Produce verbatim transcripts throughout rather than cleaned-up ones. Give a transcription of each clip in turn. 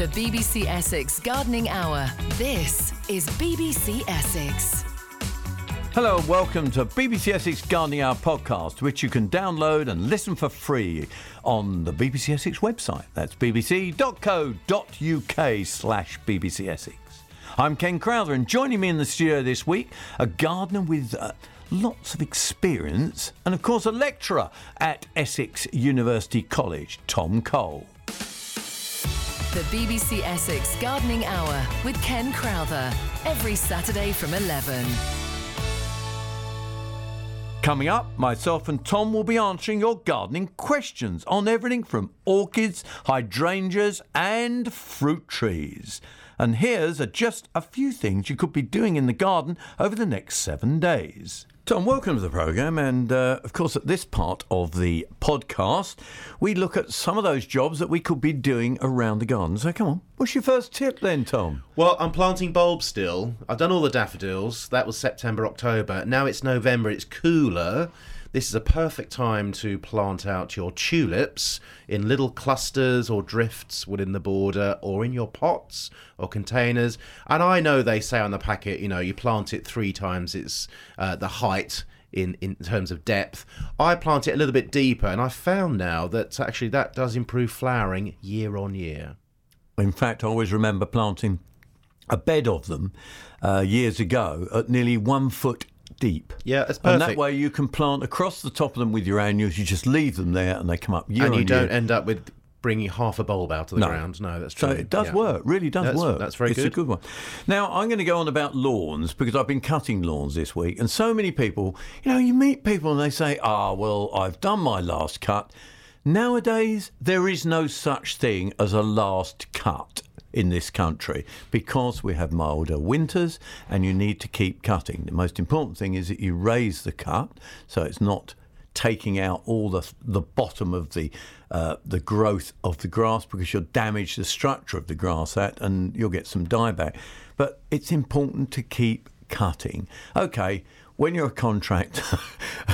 of the B B C Essex Gardening Hour. This is B B C Essex. Hello and welcome to B B C Essex Gardening Hour podcast, which you can download and listen for free on the B B C Essex website. That's bbc.co.uk slash BBC Essex. I'm Ken Crowther, and joining me in the studio this week, a gardener with uh, lots of experience and, of course, a lecturer at Essex University College, Tom Cole. The B B C Essex Gardening Hour with Ken Crowther, every Saturday from eleven. Coming up, myself and Tom will be answering your gardening questions on everything from orchids, hydrangeas and fruit trees. And here's a, just a few things you could be doing in the garden over the next seven days. Tom, welcome to the programme, and uh, of course at this part of the podcast we look at some of those jobs that we could be doing around the garden. So come on, what's your first tip then, Tom? Well, I'm planting bulbs still. I've done all the daffodils. That was September, October. Now it's November, it's cooler. This is a perfect time to plant out your tulips in little clusters or drifts within the border or in your pots or containers. And I know they say on the packet, you know, you plant it three times its uh, the height in, in terms of depth. I plant it a little bit deeper, and I found now that actually that does improve flowering year on year. In fact, I always remember planting a bed of them uh, years ago at nearly one foot deep. Yeah, that's perfect. And that way you can plant across the top of them with your annuals. You just leave them there and they come up year on year. And you don't end up with bringing half a bulb out of the no. ground. No, that's true. So it does yeah. work, really does that's, work. That's very it's good. It's a good one. Now, I'm going to go on about lawns because I've been cutting lawns this week, and so many people, you know, you meet people and they say, ah, well, I've done my last cut. Nowadays, there is no such thing as a last cut in this country, because we have milder winters and you need to keep cutting. The most important thing is that you raise the cut so it's not taking out all the the bottom of the uh, the growth of the grass, because you'll damage the structure of the grass at and you'll get some dieback. But it's important to keep cutting. Okay, when you're a contractor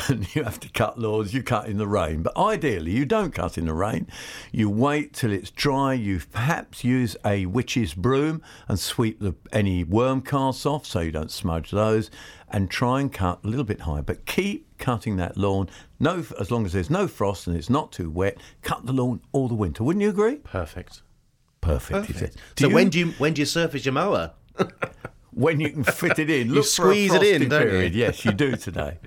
and you have to cut lawns, you cut in the rain. But ideally, you don't cut in the rain. You wait till it's dry. You perhaps use a witch's broom and sweep the, any worm casts off so you don't smudge those, and try and cut a little bit higher. But keep cutting that lawn. No, as long as there's no frost and it's not too wet, cut the lawn all the winter. Wouldn't you agree? Perfect. Perfect. Perfect. So you, when do you when do you surface your mower? When you can fit it in. Look, you squeeze it in, don't period. You? Yes, you do today.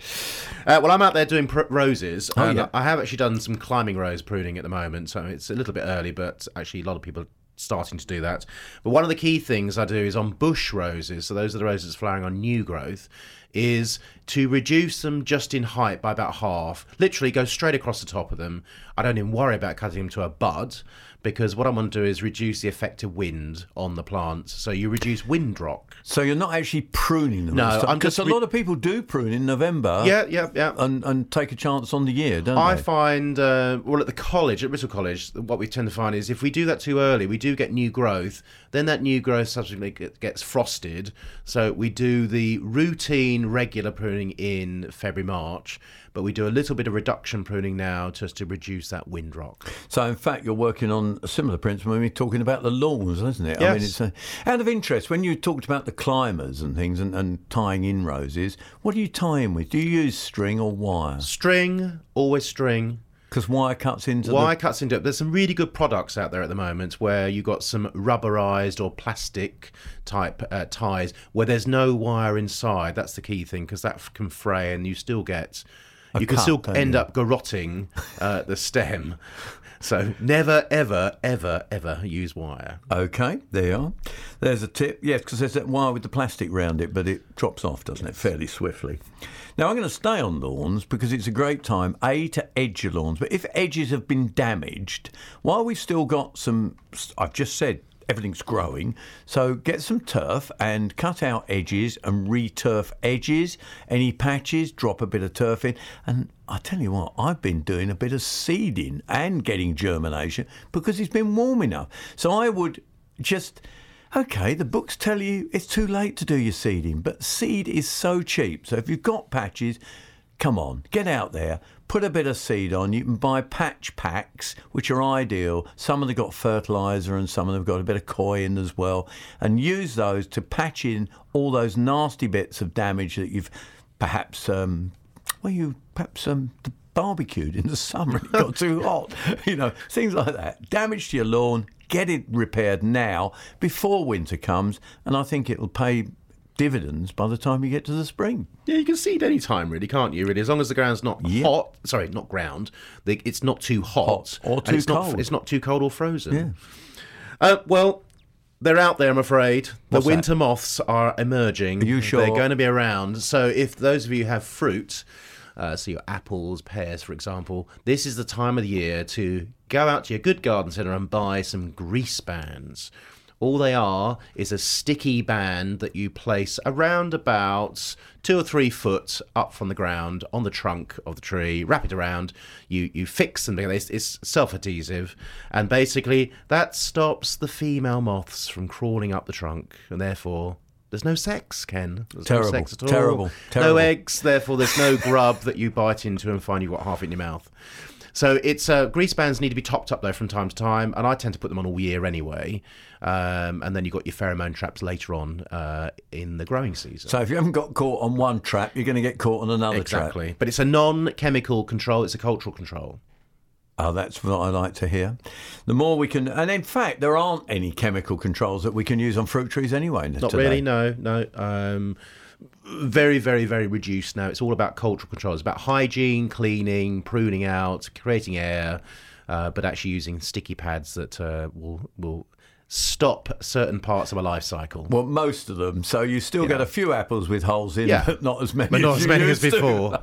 Uh, well, I'm out there doing pr- roses. Oh, and yeah. I have actually done some climbing rose pruning at the moment, so it's a little bit early, but actually a lot of people are starting to do that. But one of the key things I do is on bush roses, so those are the roses flowering on new growth, is to reduce them just in height by about half. Literally go straight across the top of them. I don't even worry about cutting them to a bud, because what I want to do is reduce the effect of wind on the plant. So you reduce windrock. So you're not actually pruning them. No, because re- a lot of people do prune in November. Yeah, yeah, yeah. And, and take a chance on the year, don't I they? I find, uh, well, at the college, at Bristol College, what we tend to find is if we do that too early, we do get new growth. Then that new growth subsequently gets frosted. So we do the routine regular pruning in February, March, but we do a little bit of reduction pruning now just to reduce that windrock. So, in fact, you're working on a similar principle when we're talking about the lawns, isn't it? Yes. I mean, it's a, out of interest, when you talked about the climbers and things and, and tying in roses, what do you tie in with? Do you use string or wire? String, always string. Because wire cuts into wire the... cuts into it. There's some really good products out there at the moment where you've got some rubberized or plastic type uh, ties where there's no wire inside. That's the key thing, because that can fray and you still get... A you cut, can still end you? up garrotting uh, the stem. So never, ever, ever, ever use wire. OK, there you are. There's a tip. Yes, because there's that wire with the plastic round it, but it drops off, doesn't yes. it, fairly swiftly. Now, I'm going to stay on lawns because it's a great time, A, to edge your lawns. But if edges have been damaged, while we've still got some, I've just said, everything's growing, so get some turf and cut out edges and re-turf edges. Any patches, drop a bit of turf in. And I tell you what, I've been doing a bit of seeding and getting germination because it's been warm enough. So I would just... OK, the books tell you it's too late to do your seeding, but seed is so cheap. So if you've got patches, come on, get out there, put a bit of seed on. You can buy patch packs, which are ideal. Some of them got fertiliser and some of them got a bit of koi in as well, and use those to patch in all those nasty bits of damage that you've perhaps, um, well, you perhaps um, barbecued in the summer. It got too hot, you know, things like that. Damage to your lawn, get it repaired now before winter comes, and I think it'll pay dividends by the time you get to the spring. Yeah, you can seed any time, really, can't you? Really, as long as the ground's not yeah. hot. Sorry, not ground. The, it's not too hot, hot or too it's cold. Not, it's not too cold or frozen. Yeah. Uh, well, they're out there, I'm afraid. The What's winter that? moths are emerging. Are you sure? They're going to be around. So, if those of you have fruit, uh, so your apples, pears, for example, this is the time of the year to go out to your good garden centre and buy some grease bands. All they are is a sticky band that you place around about two or three foot up from the ground on the trunk of the tree, wrap it around, you, you fix them, it's self-adhesive, and basically that stops the female moths from crawling up the trunk, and therefore there's no sex, Ken. There's terrible, no sex at all. Terrible, terrible. No eggs, therefore there's no grub that you bite into and find you've got half in your mouth. So it's uh, grease bands need to be topped up though from time to time, and I tend to put them on all year anyway. Um, and then you've got your pheromone traps later on uh, in the growing season. So if you haven't got caught on one trap, you're going to get caught on another exactly. trap. Exactly. But it's a non-chemical control. It's a cultural control. Oh, that's what I like to hear. The more we can... And in fact, there aren't any chemical controls that we can use on fruit trees anyway. Not today. really, no, no. Um, very, very, very reduced now. It's all about cultural controls. It's about hygiene, cleaning, pruning out, creating air, uh, but actually using sticky pads that uh, will... will stop certain parts of a life cycle. Well, most of them. So you still you get know. a few apples with holes in, yeah. but not as many, but not as, as, many as before.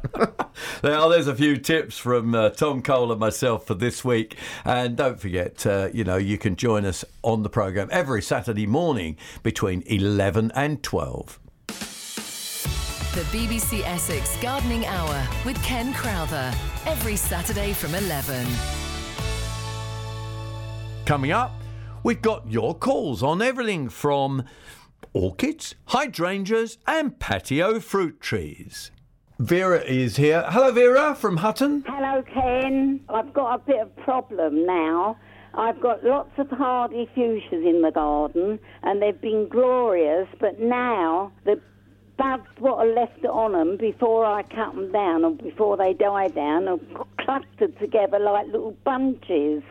Now, there's a few tips from uh, Tom Cole and myself for this week. And don't forget, uh, you know, you can join us on the programme every Saturday morning between eleven and twelve. The B B C Essex Gardening Hour with Ken Crowther, every Saturday from eleven. Coming up, we've got your calls on everything from orchids, hydrangeas and patio fruit trees. Vera is here. Hello, Vera from Hutton. Hello, Ken. I've got a bit of a problem now. I've got lots of hardy fuchsias in the garden and they've been glorious, but now the buds what are left on them before I cut them down or before they die down are clustered together like little bunches.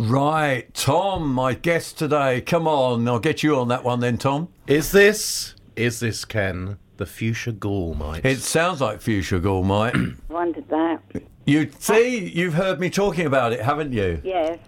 Right, Tom, my guest today. Come on, I'll get you on that one then, Tom. Is this, is this, Ken, the fuchsia gall mite? It sounds like fuchsia gall mite. Wondered that. You see, you've heard me talking about it, haven't you? Yes.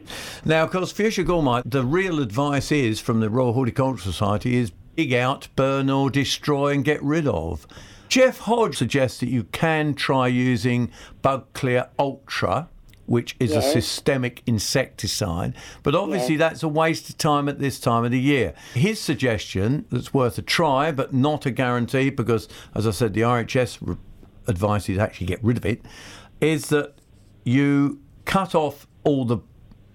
Now, of course, fuchsia gall mite, the real advice is from the Royal Horticultural Society is dig out, burn or destroy and get rid of. Jeff Hodge suggests that you can try using Bug Clear Ultra, which is yes. a systemic insecticide. But obviously yes. that's a waste of time at this time of the year. His suggestion, that's worth a try, but not a guarantee, because, as I said, the R H S re- advice is actually get rid of it, is that you cut off all the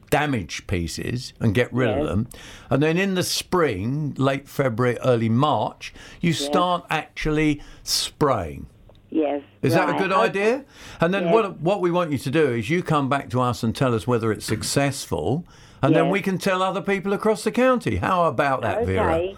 damaged pieces and get rid yes. of them. And then in the spring, late February, early March, you yes. start actually spraying. Yes. Is right. that a good idea? And then yes. what what we want you to do is you come back to us and tell us whether it's successful, and yes. then we can tell other people across the county. How about that, okay. Vera?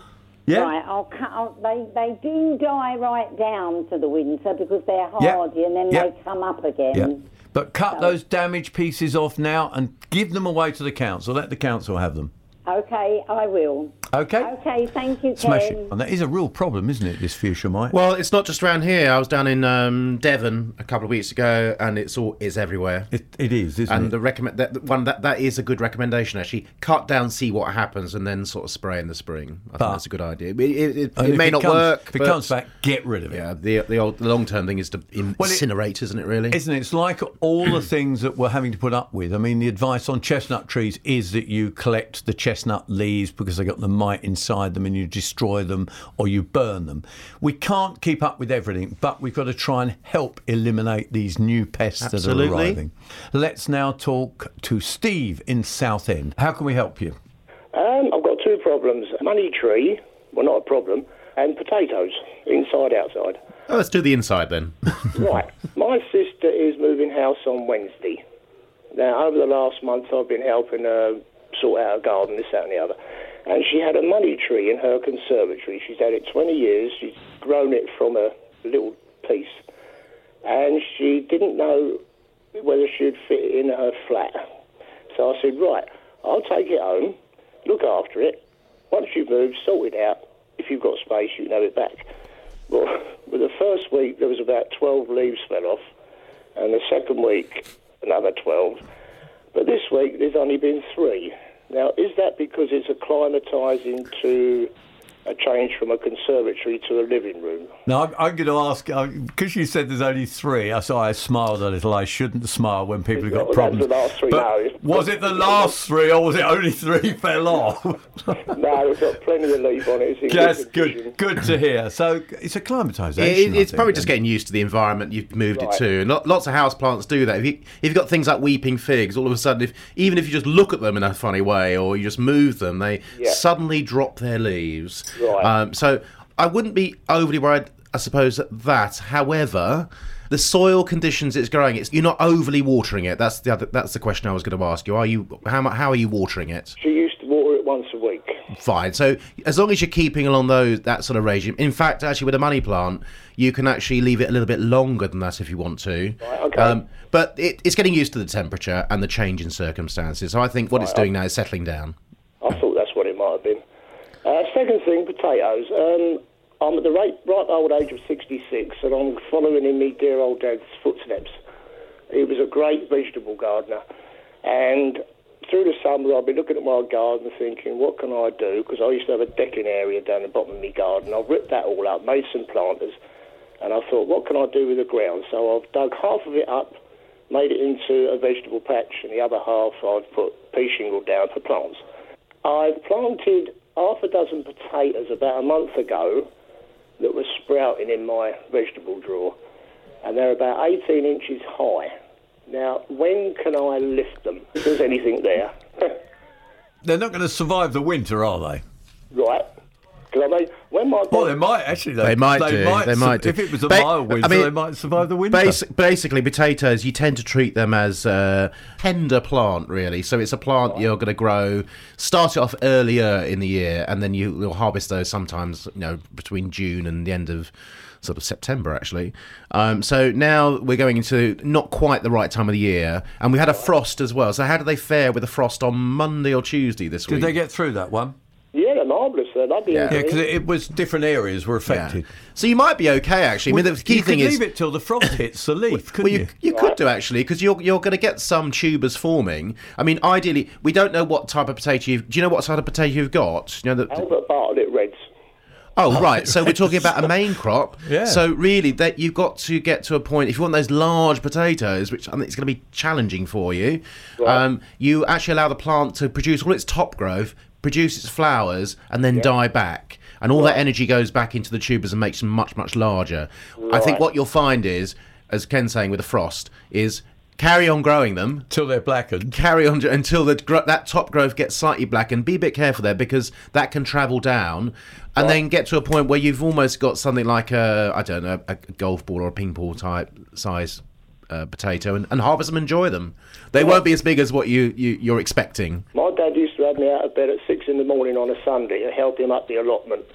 Yeah. Right. I'll cut. I'll, they they do die right down to the winter because they're hardy, yep. and then yep. they come up again. Yep. But cut so. those damaged pieces off now and give them away to the council. Let the council have them. Okay, I will. Okay. Okay, thank you, Ken. Smash it. And that is a real problem, isn't it, this fuchsia mite? Well, it's not just around here. I was down in um, Devon a couple of weeks ago, and it's all is everywhere. It, it is, isn't and it? And the recommend that one that that is a good recommendation actually. Cut down, see what happens, and then sort of spray in the spring. I but, think that's a good idea. It, it, it, it may it not comes, work. If it but, comes back, get rid of it. Yeah. The the old the long term thing is to incinerate, well, it, isn't it? Really, isn't it? It's like all the things that we're having to put up with. I mean, the advice on chestnut trees is that you collect the chestnut Chestnut leaves because they got the mite inside them, and you destroy them or you burn them. We can't keep up with everything, but we've got to try and help eliminate these new pests Absolutely. that are arriving. Let's now talk to Steve in Southend. How can we help you? Um, I've got two problems: money tree, well, not a problem, and potatoes, inside, outside. Oh, let's do the inside then. Right, my sister is moving house on Wednesday. Now, over the last month, I've been helping her sort out a garden, this, that, and the other. And she had a money tree in her conservatory. She's had it twenty years. She's grown it from a little piece. And she didn't know whether she'd fit it in her flat. So I said, right, I'll take it home, look after it. Once you've moved, sort it out. If you've got space, you can have it back. Well, with the first week, there was about twelve leaves fell off. And the second week, another twelve. But this week, there's only been three. Now, is that because it's acclimatising to a change from a conservatory to a living room? Now, I'm, I'm going to ask, because you said there's only three, I saw I smiled a little. I shouldn't smile when people it's have got problems. The last three, no. Was it the last three, or was it only three fell off? No, it's got plenty of leaf on it. That's good, good to hear. So it's acclimatisation. It, it's probably just getting used to the environment you've moved right. it to. And lots of houseplants do that. If, you, if you've got things like weeping figs, all of a sudden, if even if you just look at them in a funny way, or you just move them, they yeah. suddenly drop their leaves. Right. Um, so I wouldn't be overly worried, I suppose, at that. However, the soil conditions it's growing, it's, you're not overly watering it. That's the other, that's the question I was going to ask you. Are you how how are you watering it? She used to water it once a week. Fine. So as long as you're keeping along those that sort of regime. In fact, actually, with a money plant, you can actually leave it a little bit longer than that if you want to. Right, okay. Um, but it, it's getting used to the temperature and the change in circumstances. So I think what right, it's doing I, now is settling down. I thought that's what it might have been. Uh, second thing, potatoes. Um, I'm at the right, right old age of sixty-six, and I'm following in me dear old dad's footsteps. He was a great vegetable gardener. And through the summer, I'll be looking at my garden thinking, what can I do? Because I used to have a decking area down the bottom of my garden. I've ripped that all up, made some planters, and I thought, what can I do with the ground? So I've dug half of it up, made it into a vegetable patch, and the other half I've put pea shingle down for plants. I've planted half a dozen potatoes about a month ago that were sprouting in my vegetable drawer, and they're about eighteen inches high. Now, when can I lift them? If there's anything there. They're not going to survive the winter, are they? Right. I mean, when my well, they might actually. They, they might they do. Might they su- might do. If it was a ba- mild winter, I mean, they might survive the winter. Basi- basically, potatoes, you tend to treat them as a tender plant, really. So it's a plant right. you're going to grow, start it off earlier in the year, and then you, you'll harvest those sometimes, you know, between June and the end of sort of September, actually. Um, so now we're going into not quite the right time of the year, and we had a frost as well. So how do they fare with the frost on Monday or Tuesday this Did week? Did they get through that one? Yeah, they're marvellous. They're lovely. Yeah, because yeah, it was different areas were affected. Yeah. So you might be okay, actually. Well, I mean, the key you thing could is leave it till the frost hits the leaf, couldn't well, you? You, you right. could do, actually, because you're you're going to get some tubers forming. I mean, ideally, we don't know what type of potato you've... Do you know what type of potato you've got? You know, the, Albert Bartlett Reds. Oh, right. So we're talking about a main crop. Yeah. So really, that you've got to get to a point, if you want those large potatoes, which I think it's going to be challenging for you, right. um, you actually allow the plant to produce all its top growth, produce its flowers, and then yeah. die back. And all right. that energy goes back into the tubers and makes them much, much larger. Right. I think what you'll find is, as Ken's saying with the frost, is carry on growing them. Till they're blackened. Carry on until the, that top growth gets slightly blackened. Be a bit careful there, because that can travel down and right. then get to a point where you've almost got something like a, I don't know, a golf ball or a ping pong type size Uh, potato and, and harvest them, enjoy them. They yeah. won't be as big as what you, you, you're expecting. My dad used to have me out of bed at six in the morning on a Sunday to help him up the allotment.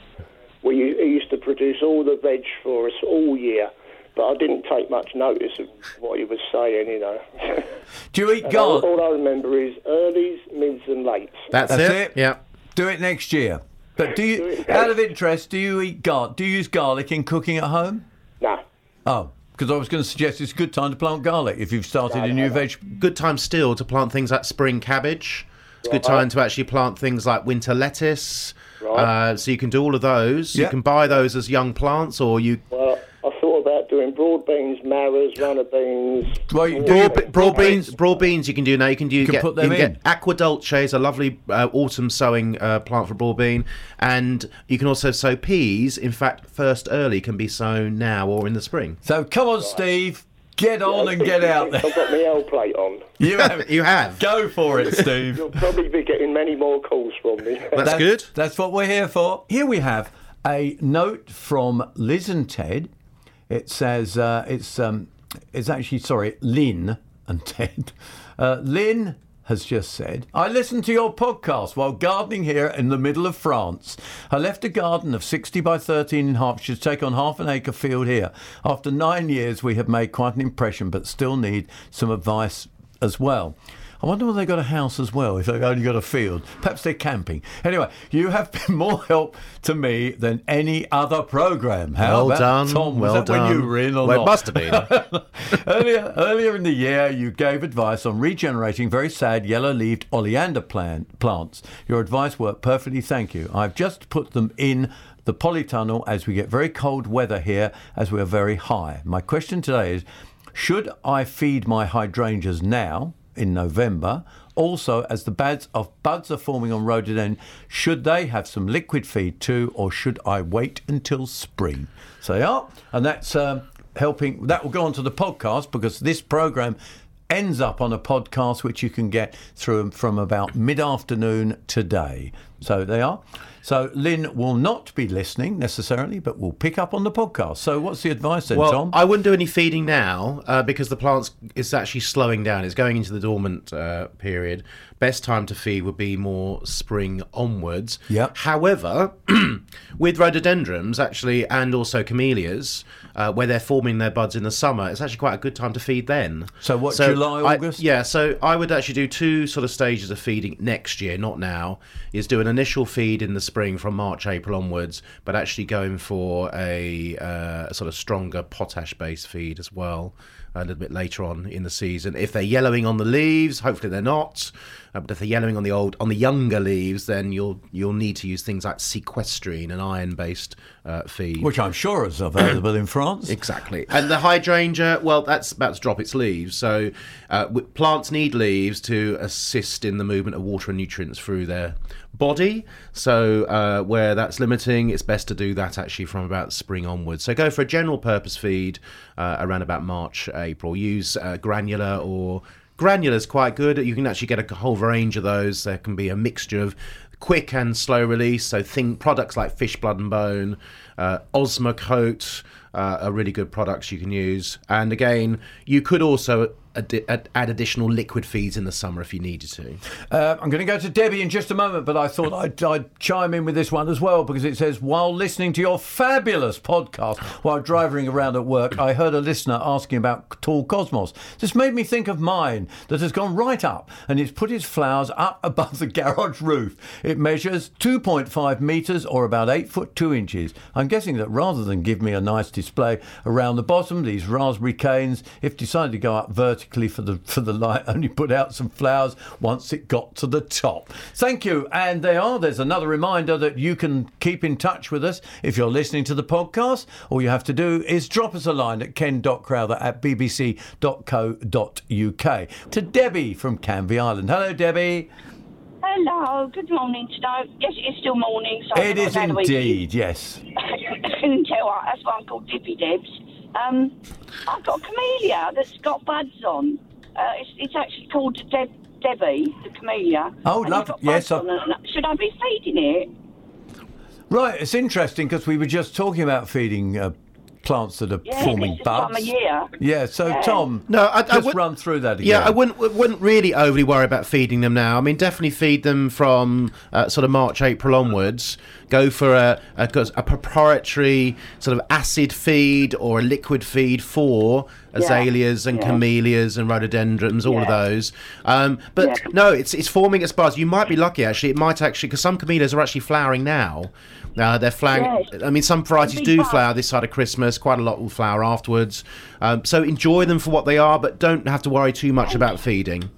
We used to produce all the veg for us all year, but I didn't take much notice of what he was saying, you know. Do you eat garlic? All, all I remember is earlies, mids and lates. That's, That's it. it. Yeah. Do it next year. But do you, do it, out of interest, do you eat garlic? Do you use garlic in cooking at home? No. Nah. Oh. Because I was going to suggest it's a good time to plant garlic if you've started no, no, a new no. veg. Good time still to plant things like spring cabbage. It's right. a good time to actually plant things like winter lettuce. Right. Uh, so you can do all of those. Yep. You can buy those as young plants, or you... Well, I thought about doing broad beans, marrows, runner beans. Well, you broad, be- broad beans, broad beans you can do now. You can do. You can get, put them you can in. Aquadulte is a lovely uh, autumn sowing uh, plant for broad bean, and you can also sow peas. In fact, first early can be sown now or in the spring. So come on, right. Steve, get yeah, on and get out there. I've got my L plate on. You have. You have. Go for it, Steve. You'll probably be getting many more calls from me. That's, that's good. That's what we're here for. Here we have a note from Liz and Ted. It says, uh, it's um, it's actually, sorry, Lynn and Ted. Uh, Lynn has just said, I listened to your podcast while gardening here in the middle of France. I left a garden of sixty by thirteen in Hertfordshire to take on half an acre field here. After nine years, we have made quite an impression, but still need some advice as well. I wonder whether they've got a house as well, if they've only got a field. Perhaps they're camping. Anyway, you have been more help to me than any other programme. How well done, Tom? Well was that done. When you were in or well, not? It must have been. earlier, earlier in the year, you gave advice on regenerating very sad yellow-leaved oleander plant, plants. Your advice worked perfectly, thank you. I've just put them in the polytunnel as we get very cold weather here, as we are very high. My question today is, should I feed my hydrangeas now, in November? Also, as the buds of buds are forming on rhododendron, should they have some liquid feed too, or should I wait until spring? So yeah, and that's um, helping. That will go on to the podcast, because this program ends up on a podcast which you can get through from about mid-afternoon today. So they are. So Lynn will not be listening necessarily, but will pick up on the podcast. So what's the advice then, well, Tom? I wouldn't do any feeding now uh, because the plants is actually slowing down. It's going into the dormant uh, period. Best time to feed would be more spring onwards. Yep. However, with rhododendrons actually, and also camellias, uh, where they're forming their buds in the summer, it's actually quite a good time to feed then. So what, so July, August? I, yeah, so I would actually do two sort of stages of feeding next year, not now, is do an initial feed in the spring from March, April onwards, but actually going for a uh, sort of stronger potash-based feed as well a little bit later on in the season. If they're yellowing on the leaves, hopefully they're not, uh, but if they're yellowing on the old, on the younger leaves, then you'll you'll need to use things like sequestrine, an iron-based uh, feed, which I'm sure is available in France. Exactly. And the hydrangea, well, that's about to drop its leaves, so uh, plants need leaves to assist in the movement of water and nutrients through their body. So uh, where that's limiting, it's best to do that actually from about spring onwards. So go for a general purpose feed uh, around about March, April. Use uh, granular, or granular is quite good. You can actually get a whole range of those. There can be a mixture of quick and slow release. So think products like fish blood and bone, uh, Osmocote uh, are really good products you can use. And again, you could also Ad- ad- add additional liquid feeds in the summer if you needed to. Uh, I'm going to go to Debbie in just a moment, but I thought I'd, I'd chime in with this one as well, because it says, while listening to your fabulous podcast while driving around at work, I heard a listener asking about tall cosmos. This made me think of mine that has gone right up, and it's put its flowers up above the garage roof. It measures two point five metres or about eight foot two inches. I'm guessing that rather than give me a nice display around the bottom, these raspberry canes, if decided to go up vertically for the for the light, only put out some flowers once it got to the top. Thank you. And there are there's another reminder that you can keep in touch with us if you're listening to the podcast. All you have to do is drop us a line at ken dot crowther at b b c dot co dot u k. To Debbie from Canvey Island. Hello, Debbie. Hello, good morning, Stoke. Yes, it's still morning. So it is indeed, yes. I couldn't tell, that's why I'm called Dippy Debs. Um, I've got a camellia that's got buds on. Uh, it's, it's actually called De- Debbie, the camellia. Oh, lovely. Yes. I... Should I be feeding it? Right, it's interesting because we were just talking about feeding uh, plants that are yeah, forming buds. Time of year. Yeah, so yeah. Tom, no, I, just I would, run through that again. Yeah, I wouldn't wouldn't really overly worry about feeding them now. I mean, definitely feed them from uh, sort of March, April onwards. Go for a, a, a proprietary sort of acid feed or a liquid feed for azaleas yeah. and yeah. camellias and rhododendrons, all yeah. of those. Um, but yeah. no, it's it's forming its buds. You might be lucky, actually. It might actually, because some camellias are actually flowering now. Uh, they're flowering. Yes. I mean, some varieties do fun. flower this side of Christmas. Quite a lot will flower afterwards. Um, so enjoy them for what they are, but don't have to worry too much thank about feeding.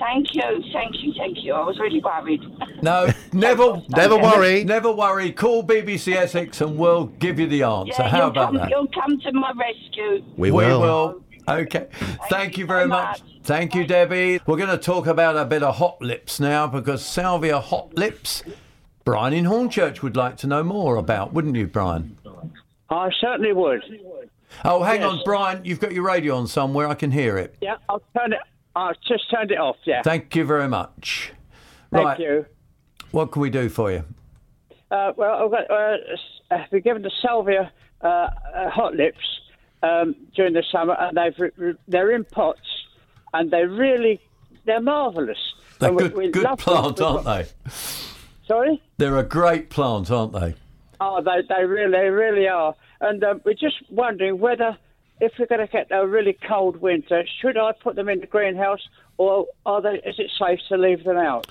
Thank you, thank you, thank you. I was really worried. No, never, never worry. Never worry. Call B B C Essex and we'll give you the answer. Yeah, How about come, that? You'll come to my rescue. We will. We will. Okay. Thank, thank you very so much. much. Thank you, Debbie. We're going to talk about a bit of hot lips now, because Salvia hot lips, Brian in Hornchurch would like to know more about, wouldn't you, Brian? I certainly would. Oh, hang yes. on, Brian. You've got your radio on somewhere. I can hear it. Yeah, I'll turn it. I've just turned it off, yeah. Thank you very much. Thank right. you. What can we do for you? Uh, well, I've got, uh, I've been given the salvia uh, uh, hot lips, um, during the summer, and they've re- they're in pots, and they really they're marvellous. They're and good, we, we good plant, aren't they? Sorry, they're a great plant, aren't they? Oh, they they really they really are. And um, we're just wondering whether, if we're going to get a really cold winter, should I put them in the greenhouse, or are they? Is it safe to leave them out?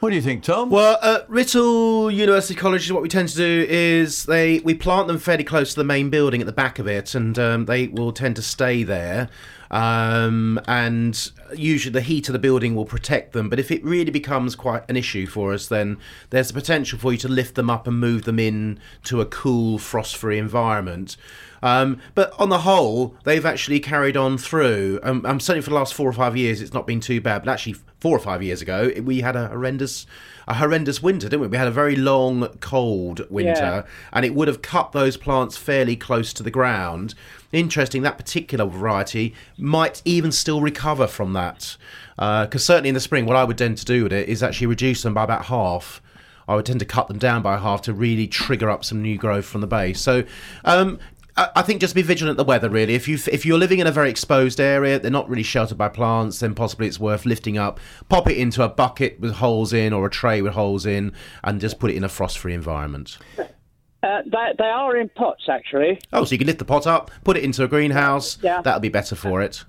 What do you think, Tom? Well, at Writtle University College, what we tend to do is they we plant them fairly close to the main building at the back of it, and um, they will tend to stay there. Um, and usually the heat of the building will protect them. But if it really becomes quite an issue for us, then there's the potential for you to lift them up and move them in to a cool, frost-free environment. Um, but on the whole, they've actually carried on through. Um, um, certainly for the last four or five years, it's not been too bad. But actually, four or five years ago, we had a horrendous, a horrendous winter, didn't we? We had a very long, cold winter, yeah. And it would have cut those plants fairly close to the ground. Interesting, that particular variety might even still recover from that. Because uh, certainly in the spring, what I would tend to do with it is actually reduce them by about half. I would tend to cut them down by half to really trigger up some new growth from the base. So... Um, I think just be vigilant of the weather, really. If you if you're living in a very exposed area, they're not really sheltered by plants, then possibly it's worth lifting up, pop it into a bucket with holes in or a tray with holes in, and just put it in a frost-free environment. Uh, they, they are in pots, actually. Oh, so you can lift the pot up, put it into a greenhouse. Yeah. That'll be better for it.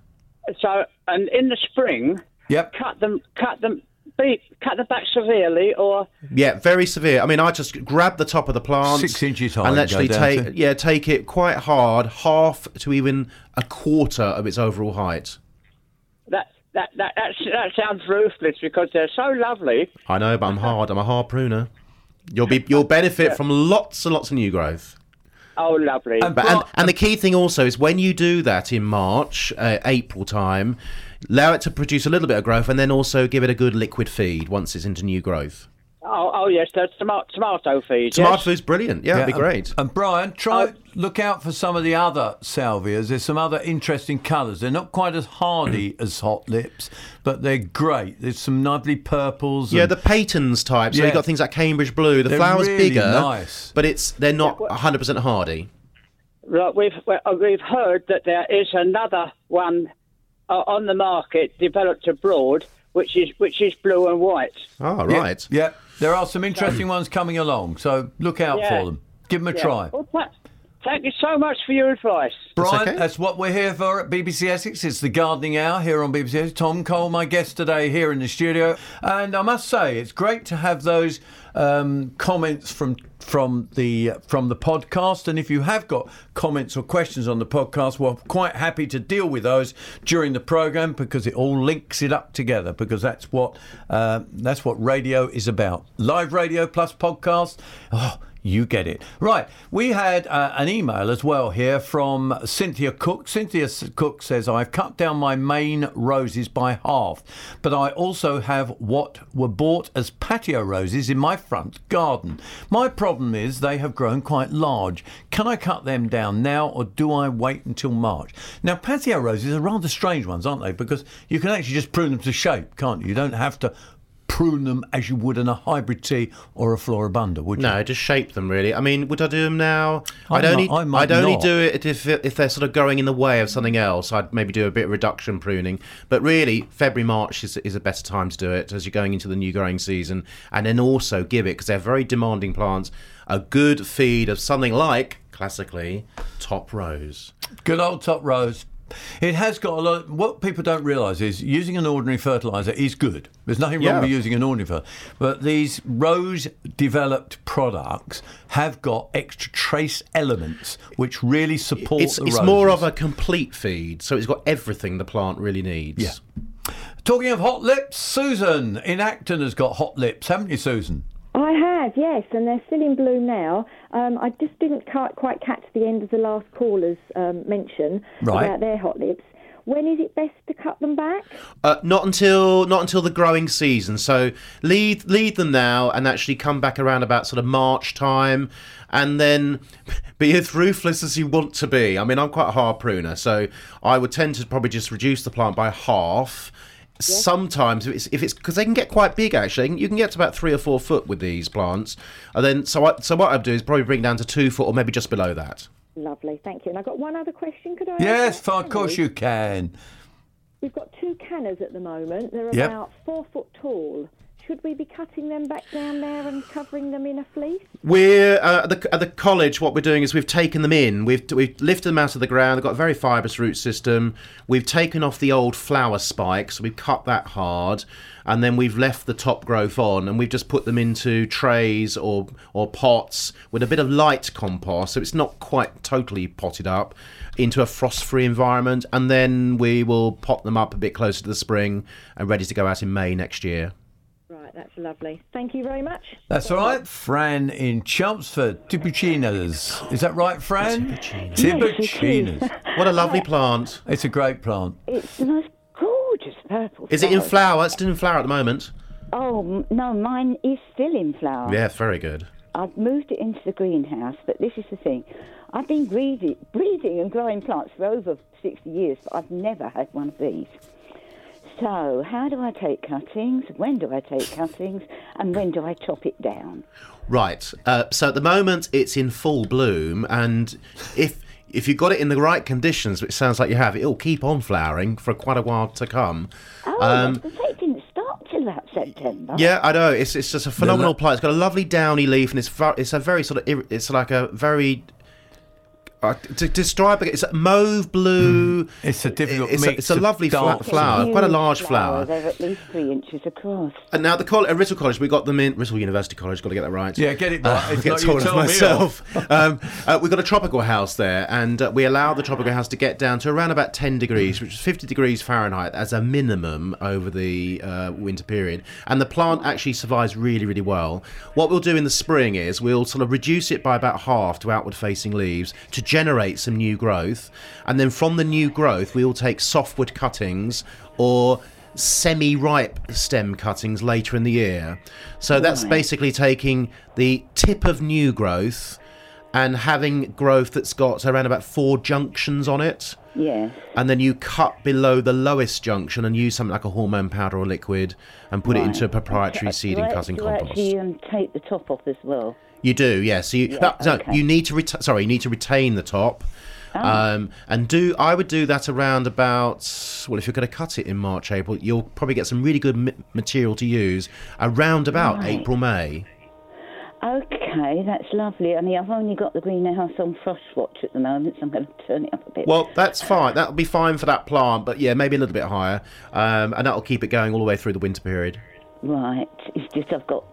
So, and in the spring, yep. cut them, cut them. Be, cut them back severely, or yeah, very severe. I mean, I just grab the top of the plant, six inches high, and actually take yeah, take it quite hard, half to even a quarter of its overall height. That that that that, that sounds ruthless because they're so lovely. I know, but I'm hard. I'm a hard pruner. You'll be you'll benefit yeah. from lots and lots of new growth. Oh, lovely! And, but, and, and the key thing also is when you do that in March, uh, April time. Allow it to produce a little bit of growth and then also give it a good liquid feed once it's into new growth. Oh, oh yes, that's tomato, tomato feed. Tomato yes. Food's brilliant. Yeah, yeah, it'd be great. And, and Brian, try oh. look out for some of the other salvias. There's some other interesting colours. They're not quite as hardy as hot lips, but they're great. There's some lovely purples. And, yeah, the Peyton's type. So yeah. You've got things like Cambridge Blue. The they're flower's really bigger, nice. But it's they're not one hundred percent hardy. Right, we've we've heard that there is another one. Uh, on the market, developed abroad, which is which is blue and white. Oh, right. Yeah, yeah. There are some interesting ones coming along, so look out yeah. for them. Give them a yeah. try. Well, thank you so much for your advice. Brian, that's, okay. that's what we're here for at B B C Essex. It's the Gardening Hour here on B B C Essex. Tom Cole, my guest today here in the studio. And I must say, it's great to have those um, comments from from the from the podcast. And if you have got comments or questions on the podcast, we're quite happy to deal with those during the programme because it all links it up together, because that's what uh, that's what radio is about. Live radio plus podcast. Oh, you get it. Right, we had uh, an email as well here from Cynthia Cook. Cynthia Cook says, I've cut down my main roses by half, but I also have what were bought as patio roses in my front garden. My problem is they have grown quite large. Can I cut them down now, or do I wait until March? Now, patio roses are rather strange ones, aren't they? Because you can actually just prune them to shape, can't you? You don't have to prune them as you would in a hybrid tea or a floribunda, would you? No, just shape them, really. I mean, would I do them now? I'm I'd only, not, I might I'd only not. do it if if they're sort of going in the way of something else. I'd maybe do a bit of reduction pruning. But really, February, March is is a better time to do it as you're going into the new growing season. And then also give it, because they're very demanding plants, a good feed of something like, classically, top rose. Good old top rose. It has got a lot of, what people don't realise is using an ordinary fertiliser is good. There's nothing wrong yeah. with using an ordinary fertiliser. But these rose-developed products have got extra trace elements which really support it's, the roses. It's more of a complete feed, so it's got everything the plant really needs. Yeah. Talking of hot lips, Susan in Acton has got hot lips, haven't you, Susan? I have, yes, and they're still in bloom now. Um, I just didn't quite catch the end of the last caller's um, mention right. about their hot lips. When is it best to cut them back? Uh, not until not until the growing season. So lead lead them now and actually come back around about sort of March time, and then be as ruthless as you want to be. I mean, I'm quite a hard pruner, so I would tend to probably just reduce the plant by half. Yes. Sometimes, if it's if it's because they can get quite big. Actually, you can get to about three or four foot with these plants, and then so I, so what I'd do is probably bring down to two foot or maybe just below that. Lovely, thank you. And I've got one other question, could I? Yes, of course you can. We've got two cannas at the moment. They're yep. about four foot tall. Should we be cutting them back down there and covering them in a fleece? We're uh, at, the, at the college. What we're doing is we've taken them in. We've we've lifted them out of the ground. They've got a very fibrous root system. We've taken off the old flower spikes. We've cut that hard, and then we've left the top growth on, and we've just put them into trays or or pots with a bit of light compost, so it's not quite totally potted up, into a frost-free environment, and then we will pot them up a bit closer to the spring and ready to go out in May next year. That's lovely. Thank you very much. That's all right. Fran in Chelmsford. Tibuchinas. Is that right, Fran? Tibuchinas. Tibuchinas. Tibuchinas. What a lovely plant. It's a great plant. It's the most gorgeous purple. Is it in flower? It's still in flower at the moment. Oh, no, mine is still in flower. Yeah, very good. I've moved it into the greenhouse, but this is the thing. I've been breeding, breeding and growing plants for over sixty years, but I've never had one of these. So, how do I take cuttings? When do I take cuttings? And when do I chop it down? Right. Uh, so, at the moment, it's in full bloom. And if if you've got it in the right conditions, which sounds like you have, it'll keep on flowering for quite a while to come. Oh, um, it didn't start till about September. Yeah, I know. It's it's just a phenomenal no, plant. It's got a lovely downy leaf, and it's it's a very sort of... It's like a very... Uh, to describe it, it's a mauve blue. Mm. It's a difficult. It's, a, it's a lovely flower, flower, quite a large flower. They're at least three inches across. And now the college, at Bristol College, we got them in Bristol University College. Got to get that right. Yeah, get it right. Uh, it's get told of myself. um, uh, we got a tropical house there, and uh, we allow the tropical house to get down to around about ten degrees, which is fifty degrees Fahrenheit as a minimum over the uh, winter period. And the plant actually survives really, really well. What we'll do in the spring is we'll sort of reduce it by about half to outward-facing leaves to generate some new growth, and then from the new growth we will take softwood cuttings or semi-ripe stem cuttings later in the year. So that's basically taking the tip of new growth and having growth that's got around about four junctions on it. Yeah. And then you cut below the lowest junction and use something like a hormone powder or liquid and put right. it into a proprietary okay. seeding cutting compost. Do I actually um, take the top off as well? You do, yeah. So you, yeah, no, okay. you need to reta- sorry, you need to retain the top, oh. um, and do. I would do that around about. Well, if you're going to cut it in March, April, you'll probably get some really good m- material to use around about right. April, May. Okay, that's lovely. I mean, I've only got the greenhouse on Frostwatch at the moment, so I'm going to turn it up a bit. Well, that's fine. That'll be fine for that plant, but yeah, maybe a little bit higher, um, and that'll keep it going all the way through the winter period. Right, it's just I've got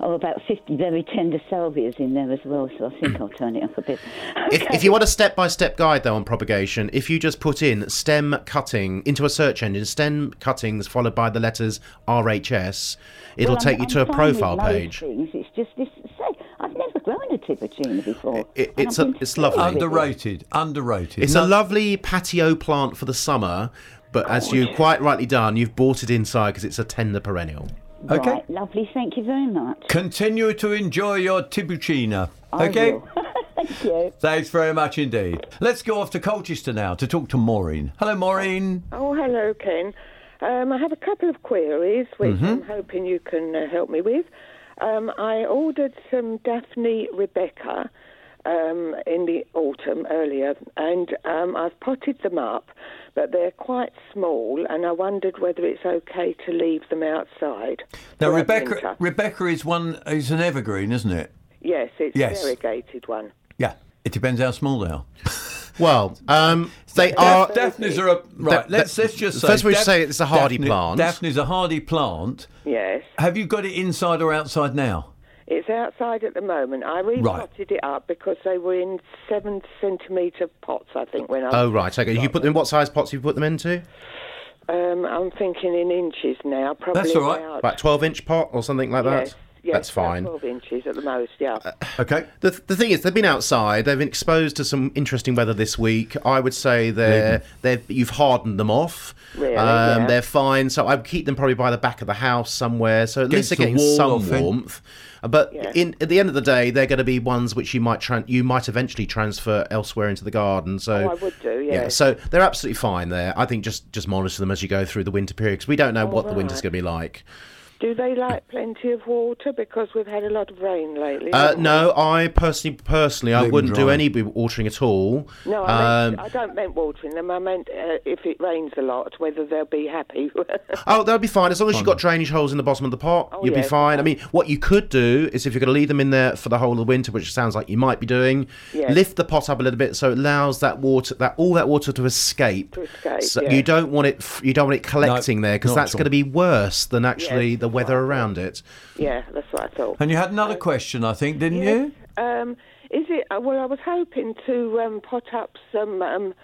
oh about fifty very tender salvias in there as well, so I think I'll turn it up a bit. Okay. If, if you want a step-by-step guide though on propagation, if you just put in stem cutting into a search engine, stem cuttings followed by the letters R H S, it'll well, take I'm, you to I'm a profile page. Things. It's just this. Say, I've never grown a Tibuchina before. It, it's a, it's lovely. Underrated, underrated. It's no. a lovely patio plant for the summer, but God. as you've quite rightly done, you've bought it inside because it's a tender perennial. Okay. Right, lovely, thank you very much. Continue to enjoy your Tibuchina. I okay? Will. Thank you. Thanks very much indeed. Let's go off to Colchester now to talk to Maureen. Hello, Maureen. Oh, hello, Ken. Um, I have a couple of queries, which mm-hmm. I'm hoping you can uh, help me with. Um, I ordered some Daphne Rebecca um, in the autumn earlier, and um, I've potted them up, but they're quite small, and I wondered whether it's okay to leave them outside. Now, Rebecca, Rebecca is one is an evergreen, isn't it? Yes, it's yes. a variegated one. Yeah, it depends how small they are. Well, um, they are... Daphnes are a... Right, da- let's, let's just say... First we Daph- say it's a hardy Daphne, plant. Daphne's a hardy plant. Yes. Have you got it inside or outside now? It's outside at the moment. I repotted right. it up because they were in seven centimetre pots, I think, when I... Oh, right, OK. You put them in what size pots you put them into? Um, I'm thinking in inches now, probably. That's all right. About like twelve-inch pot or something like yes. that? Yes, that's fine. twelve inches at the most, yeah. Uh, okay. The the thing is, they've been outside. They've been exposed to some interesting weather this week. I would say they're mm-hmm. they're you've hardened them off. Really? Um, yeah. They're fine. So I would keep them probably by the back of the house somewhere. So at Against least they're getting the some warmth. But yeah. in, at the end of the day, they're going to be ones which you might tra- you might eventually transfer elsewhere into the garden. So oh, I would do, yeah. yeah. So they're absolutely fine there. I think just just monitor them as you go through the winter period because we don't know oh, what right. the winter's going to be like. Do they like plenty of water? Because we've had a lot of rain lately. Uh, no, I personally, personally, I wouldn't dry. do any watering at all. No, I, um, meant, I don't meant watering them. I meant uh, if it rains a lot, whether they'll be happy. Oh, they'll be fine. As long as you've got drainage holes in the bottom of the pot, oh, you'll yes, be fine. I mean, what you could do is if you're going to leave them in there for the whole of the winter, which it sounds like you might be doing, yes. lift the pot up a little bit so it allows that water, that all that water to escape. To escape, so yeah. You don't want it, you don't want it collecting no, there because that's going to be worse than actually yes. the weather around it. Yeah, that's what I thought. And you had another um, question, I think, didn't yes, you? Um, is it? Well, I was hoping to um, pot up some um,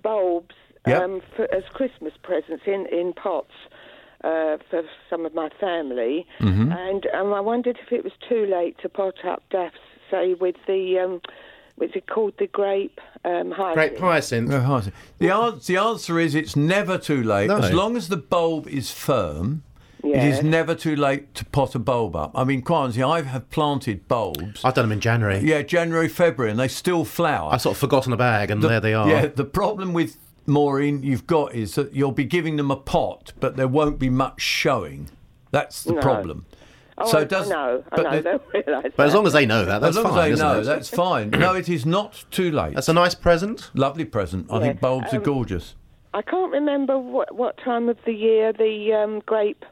bulbs yep. um, for, as Christmas presents in, in pots uh, for some of my family. Mm-hmm. And um, I wondered if it was too late to pot up daffs, say, with the... Um, Is it called the grape um, hyacinth? Grape hyacinth. Oh, hyacinth. The, an- the answer is it's never too late. No. As long as the bulb is firm, yes. it is never too late to pot a bulb up. I mean, quite honestly, I have planted bulbs. I've done them in January. Yeah, January, February, and they still flower. I sort of forgotten a bag, and the, there they are. Yeah, the problem with, Maureen, you've got is that you'll be giving them a pot, but there won't be much showing. That's the no. problem. Oh, so it does, I know, I but, know, don't realise that. But as long as they know that, that's fine, As long fine, as they know, it? that's fine. No, it is not too late. That's a nice present. Lovely present. I yeah. think bulbs um, are gorgeous. I can't remember what, what time of the year the um, grape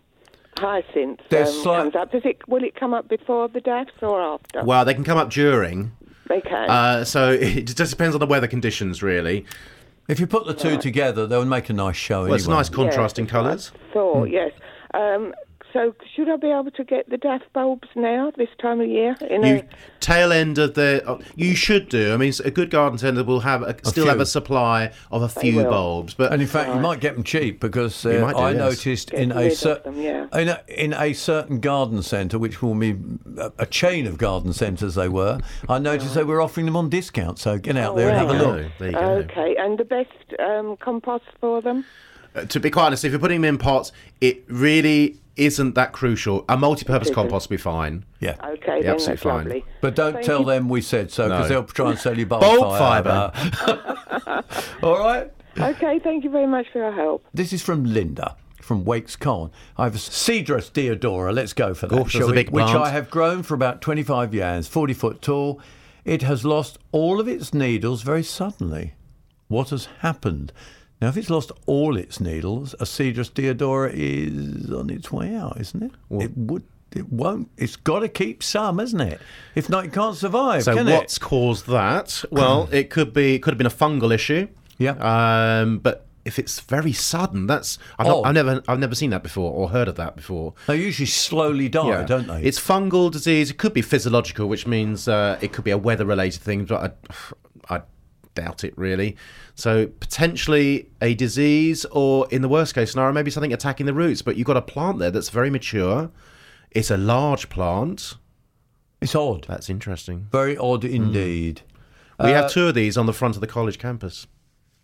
hyacinth um, slight... comes up. Does it, will it come up before the daffs or after? Well, they can come up during. They can. Uh, so it just depends on the weather conditions, really. If you put the two right. together, they'll make a nice show well, anyway. It's nice contrasting yes, colours. I thought, mm. yes. Um... So should I be able to get the daff bulbs now, this time of year? In you, a... Tail end of the... You should do. I mean, a good garden centre will have a, a still few. have a supply of a few bulbs. But and in fact, right. you might get them cheap because uh, do, I yes. noticed in a, cer- them, yeah. in, a, in a certain garden centre, which will be a, a chain of garden centres they were, I noticed oh. they were offering them on discount. So get out oh, there right. and have a look. There you go. Okay, and the best um, compost for them? Uh, to be quite honest, if you're putting them in pots, it really... isn't that crucial. A multi-purpose compost will be fine. Yeah. Okay, then that's fine. Lovely. But don't Thank tell you. them we said so, because no. they'll try and sell you bulb, bulb fibre. fibre. All right? Okay, thank you very much for your help. This is from Linda, from Wakes Carn. I have a Cedrus deodora, let's go for that, Gosh, shall we? Big which I have grown for about twenty-five years, forty foot tall. It has lost all of its needles very suddenly. What has happened? Now, if it's lost all its needles, a Cedrus deodora is on its way out, isn't it? Well, it would, it won't. It's got to keep some, hasn't it? If not, it can't survive. So, can what's it? caused that? Well, it could be, it could have been a fungal issue. Yeah. Um, but if it's very sudden, that's I've, oh. not, I've never, I've never seen that before or heard of that before. They usually slowly die, yeah. don't they? It's fungal disease. It could be physiological, which means uh, it could be a weather-related thing. But I, I doubt it really. So potentially a disease, or in the worst case scenario, maybe something attacking the roots. But you've got a plant there that's very mature. It's a large plant. It's odd. That's interesting. Very odd indeed. Mm. We uh, have two of these on the front of the college campus.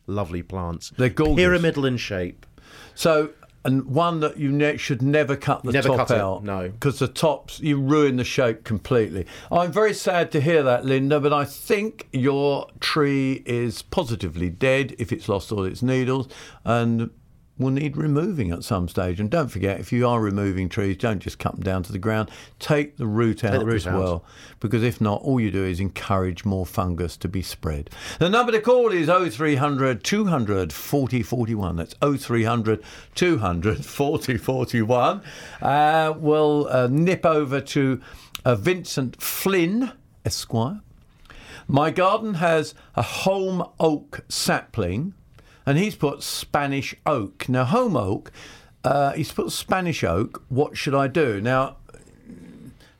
Lovely plants. They're gorgeous. Pyramidal in shape. So, and one that you ne- should never cut the never top cut out. It, no. Because the tops, you ruin the shape completely. I'm very sad to hear that, Linda, but I think your tree is positively dead if it's lost all its needles and will need removing at some stage. And don't forget, if you are removing trees, don't just cut them down to the ground. Take the root out the root as out. well, because if not, all you do is encourage more fungus to be spread. The number to call is oh three hundred two hundred forty forty-one. That's oh three hundred two hundred forty forty-one. Uh, we'll uh, nip over to uh, Vincent Flynn, Esquire. My garden has a holm oak sapling, and he's put Spanish oak. Now, holm oak, uh, he's put Spanish oak. What should I do? Now,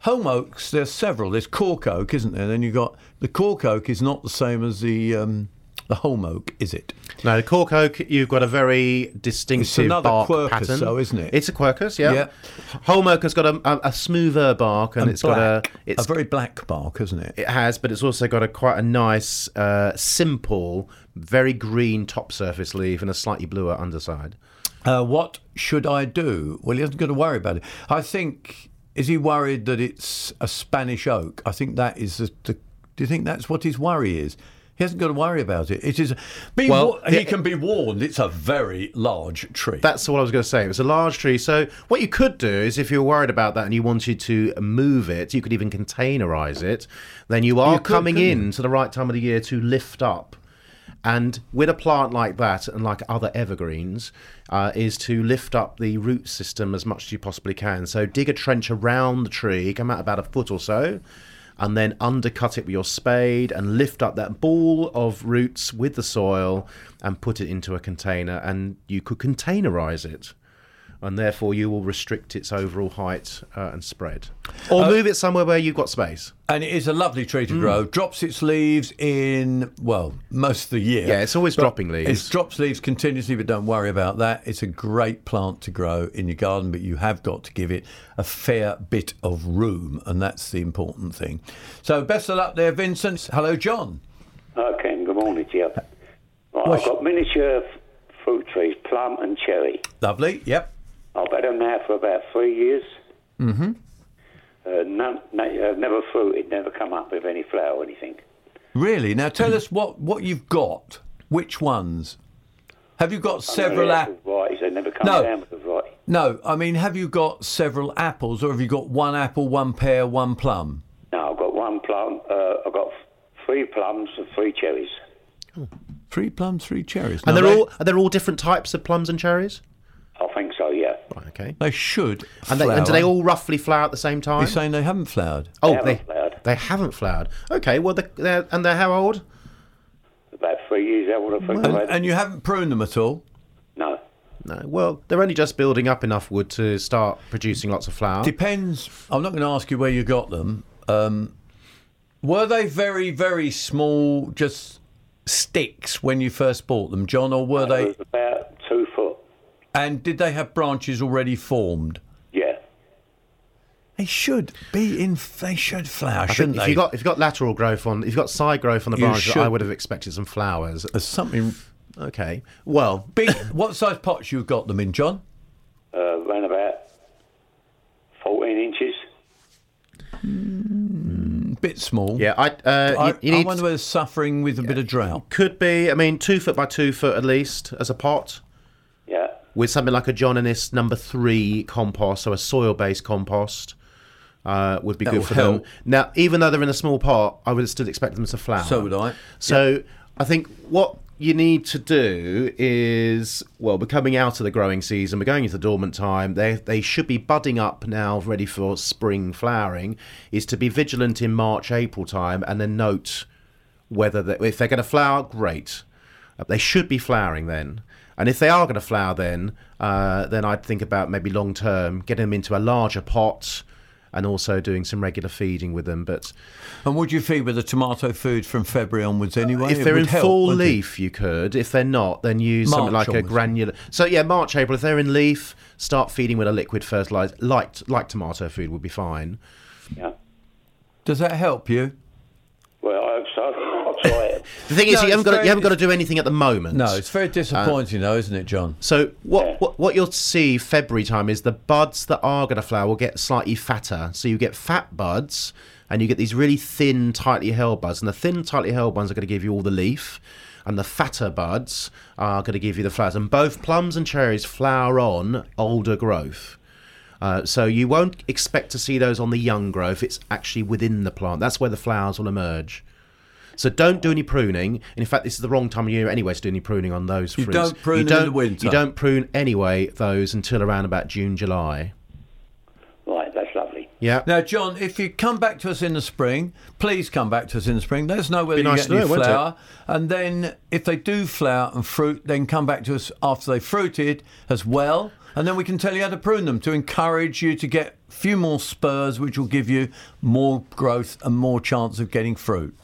holm oaks, there's several. There's cork oak, isn't there? Then you've got the cork oak is not the same as the um, the holm oak, is it? No, the cork oak, you've got a very distinctive bark pattern. It's another quercus, though, isn't it? It's a quercus, yeah. yeah. Holm oak has got a, a, a smoother bark. And, and it's black, got a... It's, a very black bark, isn't it? It has, but it's also got a quite a nice, uh, simple... very green top surface leaf and a slightly bluer underside. Uh, what should I do? Well, he hasn't got to worry about it. I think, is he worried that it's a Spanish oak? I think that is the, the do you think that's what his worry is? He hasn't got to worry about it. It is be well, wa- he it, can be warned. It's a very large tree. That's what I was going to say. It's a large tree. So what you could do is, if you're worried about that and you wanted to move it, you could even containerize it. Then you are you could, coming in to the right time of the year to lift up. And with a plant like that, and like other evergreens, uh, is to lift up the root system as much as you possibly can. So dig a trench around the tree, come out about a foot or so, and then undercut it with your spade and lift up that ball of roots with the soil and put it into a container. And you could containerize it. And therefore you will restrict its overall height uh, and spread. Or uh, move it somewhere where you've got space. And it is a lovely tree to mm. grow. Drops its leaves in, well, most of the year. Yeah, it's always but dropping leaves. It drops leaves continuously, but don't worry about that. It's a great plant to grow in your garden, but you have got to give it a fair bit of room, and that's the important thing. So best of luck there, Vincent. Hello, John. Hi, uh, Ken. Good morning to you. Right, I've got miniature f- fruit trees, plum and cherry. Lovely, yep. I've had them now for about three years. Mm-hmm. Uh, none, no, never fruited, never come up with any flower or anything. Really? Now tell us what, what you've got. Which ones? Have you got I'm several apples? Right, they never come no. down with the right. No, I mean, have you got several apples, or have you got one apple, one pear, one plum? No, I've got one plum. Uh, I've got three plums and three cherries. Oh. Three plums, three cherries. And no, they're right? all are they all different types of plums and cherries? I think so, yeah. Right, okay. They should and, they, and do they all roughly flower at the same time? You're saying they haven't flowered? Oh, they haven't they, flowered. They haven't flowered. Okay, well, they're, and they're how old? About three years old, I think. Well, and, and you haven't pruned them at all? No. No, well, they're only just building up enough wood to start producing lots of flower. Depends. I'm not going to ask you where you got them. Um, were they very, very small, just sticks when you first bought them, John, or were no, they... about two foot. And did they have branches already formed? Yeah. They should be in. They should flower, I shouldn't if they? You got, if you've got lateral growth on, if you've got side growth on the branches, I would have expected some flowers. There's something. Okay. Well, big. What size pots you've got them in, John? Uh, around about fourteen inches. Mm, bit small. Yeah. I. Uh, I, you, you I need wonder whether it's suffering with a yeah, bit of drought. Could be. I mean, two foot by two foot at least as a pot. Yeah. With something like a John Innes number three compost, so a soil-based compost, uh, would be that good for help. Them. Now, even though they're in a small pot, I would still expect them to flower. So would I. So yep. I think what you need to do is, well, we're coming out of the growing season, we're going into dormant time, they they should be budding up now, ready for spring flowering, is to be vigilant in March, April time, and then note whether they, if they're going to flower, great. They should be flowering then. And if they are going to flower then, uh, then I'd think about maybe long-term, getting them into a larger pot and also doing some regular feeding with them. But And would you feed with the tomato food from February onwards anyway? If they're in help, full leaf, you? you could. If they're not, then use March something like onwards. a granular... So, yeah, March, April, if they're in leaf, start feeding with a liquid fertiliser. Like, like tomato food would be fine. Yeah. Does that help you? Well, I hope so. The thing is, no, you haven't got to, you haven't got to do anything at the moment. No, it's very disappointing, uh, though, isn't it, John? So what, yeah. what what you'll see February time is the buds that are going to flower will get slightly fatter. So you get fat buds, and you get these really thin, tightly held buds. And the thin, tightly held ones are going to give you all the leaf, and the fatter buds are going to give you the flowers. And both plums and cherries flower on older growth. Uh, so you won't expect to see those on the young growth. It's actually within the plant. That's where the flowers will emerge. So don't do any pruning. And in fact, this is the wrong time of year anyway to do any pruning on those fruits. You don't prune you don't, in the winter. You don't prune anyway those until around about June, July. Right, that's lovely. Yeah. Now, John, if you come back to us in the spring, please come back to us in the spring. Let us know whether you nice get any flower. And then if they do flower and fruit, then come back to us after they've fruited as well. And then we can tell you how to prune them to encourage you to get a few more spurs, which will give you more growth and more chance of getting fruit.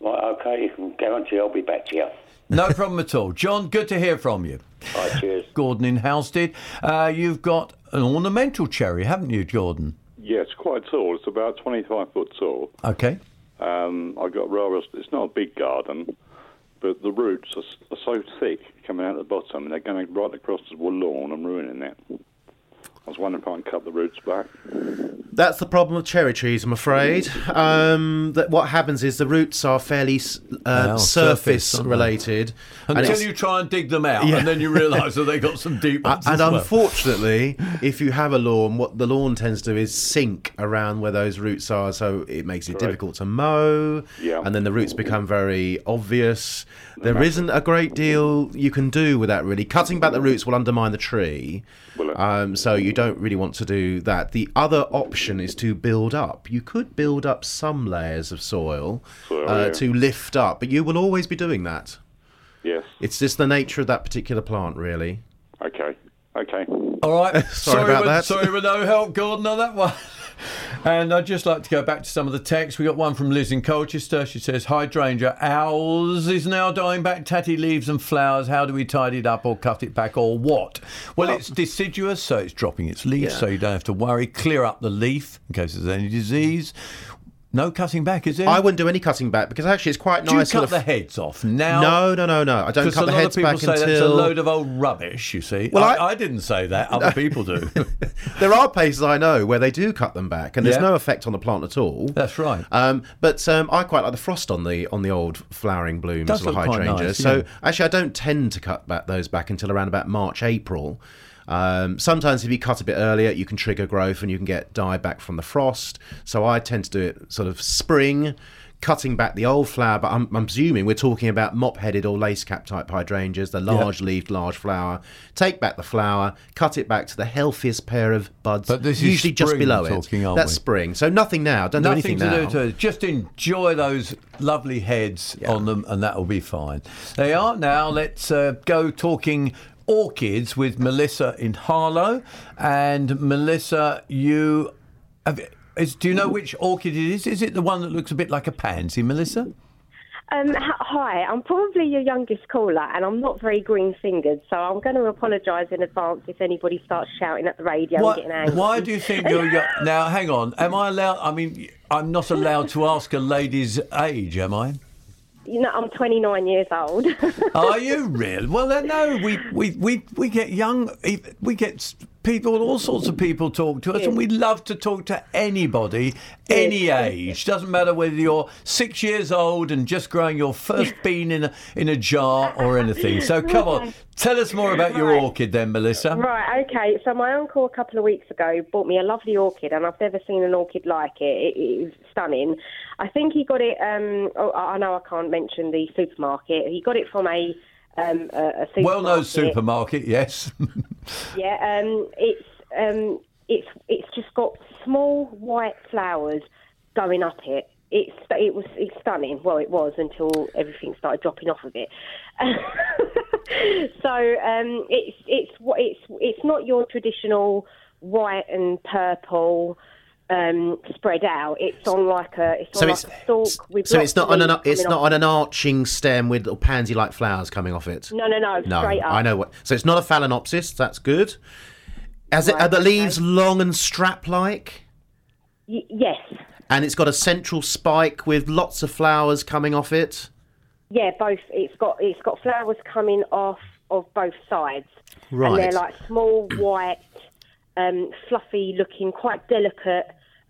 Right, OK, you can guarantee I'll be back to you. No problem at all. John, good to hear from you. All right, cheers. Gordon in Halstead. Uh, you've got an ornamental cherry, haven't you, Gordon? Yes, yeah, quite tall. It's about twenty-five foot tall. OK. Um, I've got rather... It's not a big garden, but the roots are, are so thick coming out of the bottom, and they're going right across the lawn and ruining it. I was wondering if I can cut the roots back. That's the problem with cherry trees, I'm afraid. Um, that what happens is the roots are fairly uh, oh, surface, surface related. Until you try and dig them out, yeah. and then you realise that they got some deep ones. And well. Unfortunately, if you have a lawn, what the lawn tends to do is sink around where those roots are, so it makes it Correct. difficult to mow, yeah. and then the roots become very obvious. There Imagine. isn't a great deal you can do with that, really. Cutting back the roots will undermine the tree, um, so you don't really want to do that. The other option is to build up. You could build up some layers of soil, soil uh, yeah. to lift up, but you will always be doing that. Yes. It's just the nature of that particular plant, really. Okay. Okay. All right. sorry, sorry about with, that. Sorry with no help, Gordon, on that one. And I'd just like to go back to some of the text. We got one from Liz in Colchester. She says, hydrangea owls is now dying back, tatty leaves and flowers. How do we tidy it up or cut it back or what? Well, oh. it's deciduous, so it's dropping its leaves, yeah. so you don't have to worry. Clear up the leaf in case there's any disease. No cutting back, is there? I wouldn't do any cutting back because actually it's quite nice. Do you cut the heads off now? No, no, no, no. I don't cut the heads back until... Because a lot of people say that's a load of old rubbish, you see. Well, I, I... I didn't say that. Other people do. There are places I know where they do cut them back and there's yeah. no effect on the plant at all. That's right. Um, but um, I quite like the frost on the on the old flowering blooms of the hydrangea. Nice, so yeah. actually I don't tend to cut back those back until around about March, April. Um, sometimes if you cut a bit earlier you can trigger growth and you can get dye back from the frost, so I tend to do it sort of spring, cutting back the old flower, but I'm, I'm assuming we're talking about mop-headed or lace-cap type hydrangeas, the large-leaved, yeah. large flower. Take back the flower, cut it back to the healthiest pair of buds, but this usually is just below talking, it. That's we? spring. So nothing now. Don't nothing do anything to now. Do to, just enjoy those lovely heads yeah. on them and that will be fine. They are now. Let's uh, go talking orchids with Melissa in Harlow. And Melissa, you have, is, do you know which orchid it is? Is it the one that looks a bit like a pansy, Melissa? Um, hi, I'm probably your youngest caller and I'm not very green-fingered, so I'm going to apologise in advance if anybody starts shouting at the radio what, and getting angry. Why do you think you're young? Now, hang on. Am I allowed? I mean, I'm not allowed to ask a lady's age, am I? You know, I'm twenty-nine years old. Are you real? Well, then, no, we, we, we, we get young, we get people, all sorts of people talk to us, yes. and we love to talk to anybody, any yes. age. Doesn't matter whether you're six years old and just growing your first bean in a, in a jar or anything. So come on, tell us more about your right. orchid then, Melissa. Right, OK. So my uncle a couple of weeks ago bought me a lovely orchid, and I've never seen an orchid like it. It is stunning. I think he got it, um, oh, I know I can't mention the supermarket. He got it from a... Um, a, a well-known supermarket, yes. yeah, um, it's um, it's it's just got small white flowers going up it. It's it was it's stunning. Well, it was until everything started dropping off of it. so um, it's it's it's it's not your traditional white and purple. Um, spread out. It's on like a it's so on it's, like a stalk with so it's not on an it's not on an arching stem with little pansy like flowers coming off it. No, no, no, no straight up. I know what. So it's not a phalaenopsis. That's good. As right, it, are the leaves okay. long and strap like? Y- yes. And it's got a central spike with lots of flowers coming off it. Yeah, both. It's got it's got flowers coming off of both sides. Right. And they're like small white. Um, fluffy looking, quite delicate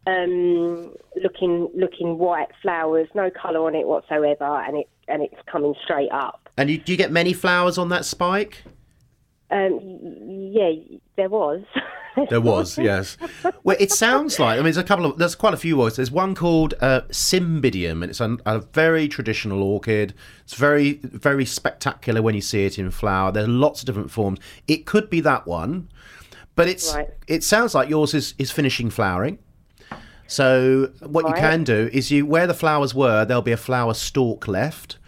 um, looking looking white flowers, no colour on it whatsoever, and it and it's coming straight up. And you, do you get many flowers on that spike? Um, yeah, there was. There was, yes. Well, it sounds like, I mean, there's a couple of, there's quite a few orchids. There's one called uh, Cymbidium, and it's a, a very traditional orchid. It's very, very spectacular when you see it in flower. There's lots of different forms. It could be that one. But it's right. it sounds like yours is, is finishing flowering. So what right. you can do is you where the flowers were, there'll be a flower stalk left.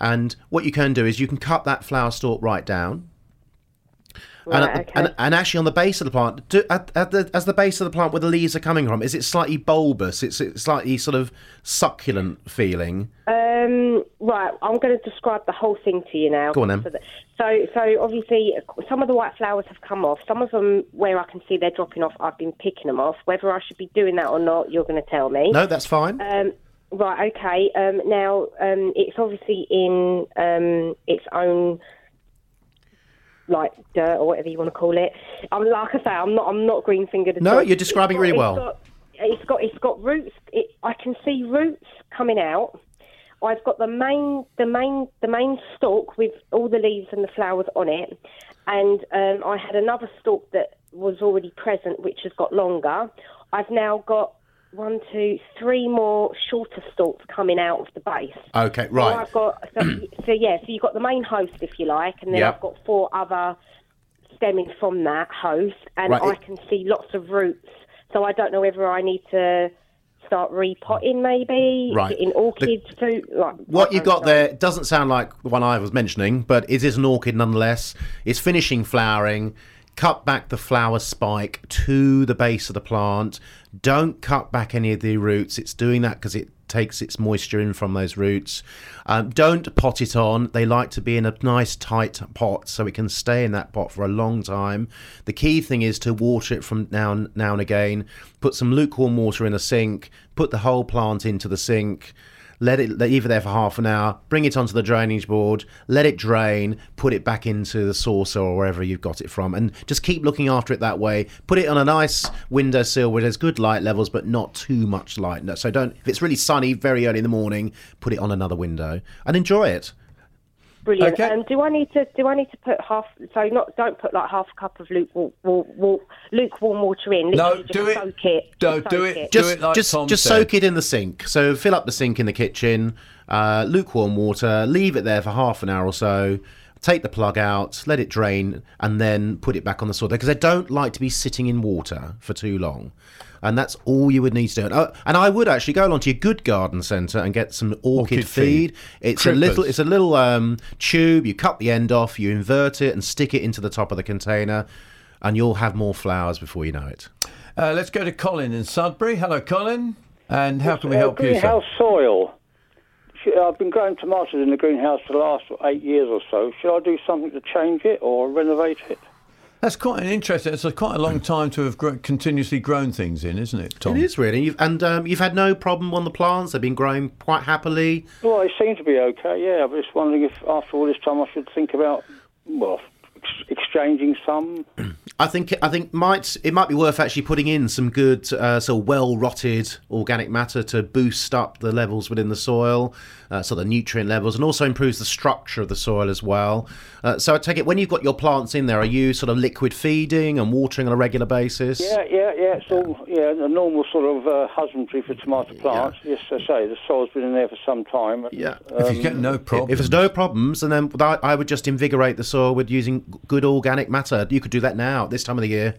And what you can do is you can cut that flower stalk right down. Right, and, okay. and and actually on the base of the plant, do, at, at the, as the base of the plant where the leaves are coming from, is it slightly bulbous? It's, it's slightly sort of succulent feeling? Um, right, I'm going to describe the whole thing to you now. Go on then. So, that, so, so obviously some of the white flowers have come off. Some of them, where I can see they're dropping off, I've been picking them off. Whether I should be doing that or not, you're going to tell me. No, that's fine. Um, right, okay. Um, now, um, it's obviously in um, its own... like dirt or whatever you want to call it. I'm um, like I say, I'm not. I'm not green fingered. No, all. You're describing got, really well. Got, it's got it's got roots. It, I can see roots coming out. I've got the main the main the main stalk with all the leaves and the flowers on it, and um, I had another stalk that was already present, which has got longer. I've now got one, two, three more shorter stalks coming out of the base. Okay, right. So I've got so, so yeah, so you've got the main host, if you like, and then yep. I've got four other stemming from that host, and right. I can see lots of roots. So I don't know whether I need to start repotting, maybe right. in orchids. The, food, like, what you got there doesn't sound like the one I was mentioning, but it is an orchid nonetheless. It's finishing flowering. Cut back the flower spike to the base of the plant. Don't cut back any of the roots. It's doing that because it takes its moisture in from those roots. Um, don't pot it on. They like to be in a nice tight pot so it can stay in that pot for a long time. The key thing is to water it from now and, now and again. Put some lukewarm water in a sink. Put the whole plant into the sink. Let it leave it there for half an hour, bring it onto the drainage board, let it drain, put it back into the saucer or wherever you've got it from, and just keep looking after it that way. Put it on a nice windowsill where there's good light levels, but not too much light. So don't, if it's really sunny very early in the morning, put it on another window and enjoy it. Brilliant. Okay. Um, do I need to do I need to put half? So not don't put like half a cup of lukewarm lukewarm water in. Literally no, do just it. Soak it. No, do it. it. Just do it like just, Tom just said. Soak it in the sink. So fill up the sink in the kitchen. Uh, lukewarm water. Leave it there for half an hour or so. Take the plug out. Let it drain, and then put it back on the saucer because they don't like to be sitting in water for too long. And that's all you would need to do. Oh, and I would actually go along to your Good Garden Centre and get some orchid, orchid feed. feed. It's Crippers. a little, it's a little um, tube. You cut the end off, you invert it, and stick it into the top of the container, and you'll have more flowers before you know it. Uh, let's go to Colin in Sudbury. Hello, Colin. And how it's can we help greenhouse you? Greenhouse soil. I've been growing tomatoes in the greenhouse for the last eight years or so. Should I do something to change it or renovate it? That's quite an interesting. It's a quite a long time to have gro- continuously grown things in, isn't it, Tom? It is really, you've, and um, you've had no problem on the plants. They've been growing quite happily. Well, they seem to be okay. Yeah, I'm just wondering if after all this time I should think about well ex- exchanging some. I think I think might it might be worth actually putting in some good, uh, so well rotted organic matter to boost up the levels within the soil, uh, so the nutrient levels, and also improves the structure of the soil as well. Uh, so I take it when you've got your plants in there, are you sort of liquid feeding and watering on a regular basis? Yeah, yeah, yeah. It's all yeah the normal sort of uh, husbandry for tomato plants. Yeah. Yes, I say the soil's been in there for some time. Yeah. Um, if you get no problems, if there's no problems, and then I would just invigorate the soil with using good organic matter. You could do that now. This time of the year,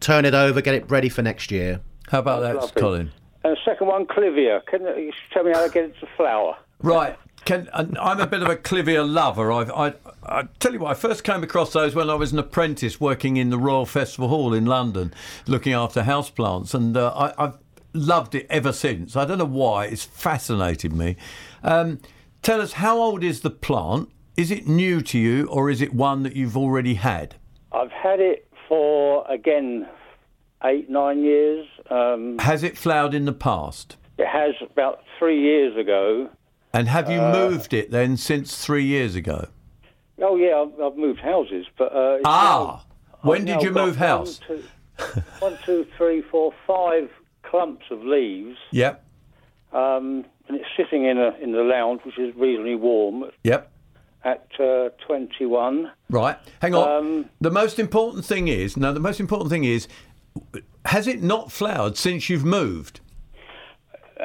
turn it over, get it ready for next year. How about that, Colin? And the second one, Clivia. Can you tell me how to get it to flower? Right. Can, I'm a bit of a Clivia lover. I've, I I tell you what, I first came across those when I was an apprentice working in the Royal Festival Hall in London, looking after houseplants, and uh, I, I've loved it ever since. I don't know why. It's fascinated me. Um, tell us, how old is the plant? Is it new to you, or is it one that you've already had? I've had it for, again, eight, nine years. Um, has it flowered in the past? It has, about three years ago. And have you uh, moved it, then, since three years ago? Oh, yeah, I've, I've moved houses. But uh, Ah! Now, when I've did you move house? One two, one, two, three, four, five clumps of leaves. Yep. Um, and it's sitting in a in the lounge, which is reasonably warm. Yep. At uh, twenty-one. Right. Hang on. Um, the most important thing is, now the most important thing is, has it not flowered since you've moved?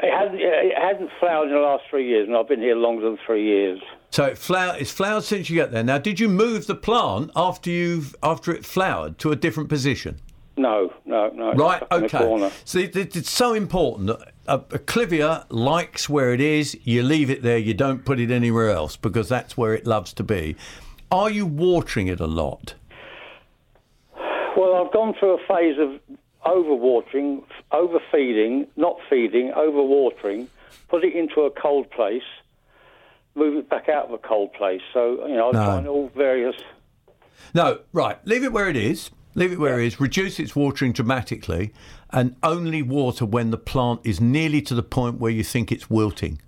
It hasn't, it hasn't flowered in the last three years, and I've been here longer than three years. So it flower, it's flowered since you got there. Now, did you move the plant after you've after it flowered to a different position? No, no, no. Right, OK. So it's so important. A, a Clivia likes where it is. You leave it there. You don't put it anywhere else because that's where it loves to be. Are you watering it a lot? Well, I've gone through a phase of overwatering, overfeeding, not feeding, overwatering, put it into a cold place, move it back out of a cold place. So, you know, I've done no. all various... No, right. Leave it where it is. Leave it where it is, reduce its watering dramatically, and only water when the plant is nearly to the point where you think it's wilting.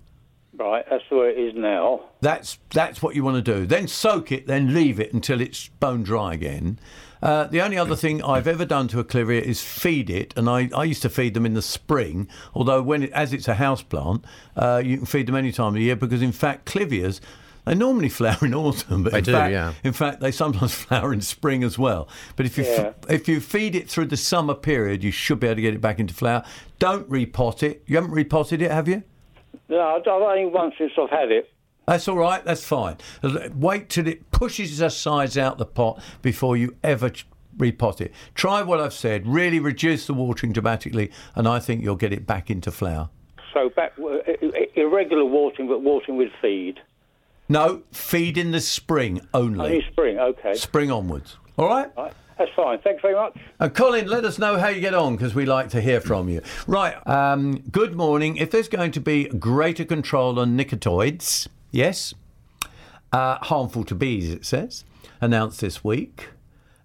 Right, that's where it is now. That's that's what you want to do. Then soak it, then leave it until it's bone dry again. Uh, the only other thing I've ever done to a Clelia is feed it, and I, I used to feed them in the spring, although when it, as it's a house plant, uh, you can feed them any time of the year, because in fact Clevias, they normally flower in autumn, but in, do, fact, yeah. in fact they sometimes flower in spring as well. But if you yeah. f- if you feed it through the summer period, you should be able to get it back into flower. Don't repot it. You haven't repotted it, have you? No, I've only once since I've had it. That's all right, that's fine. Wait till it pushes the size out the pot before you ever ch- repot it. Try what I've said, really reduce the watering dramatically, and I think you'll get it back into flower. So back irregular watering, but watering with feed? No, feed in the spring only. Only spring, OK. Spring onwards, all right? All right. That's fine. Thanks very much. And Colin, let us know how you get on, because we like to hear from you. Right, um, good morning. If there's going to be greater control on nicotoids... Yes, uh, harmful to bees, it says, announced this week.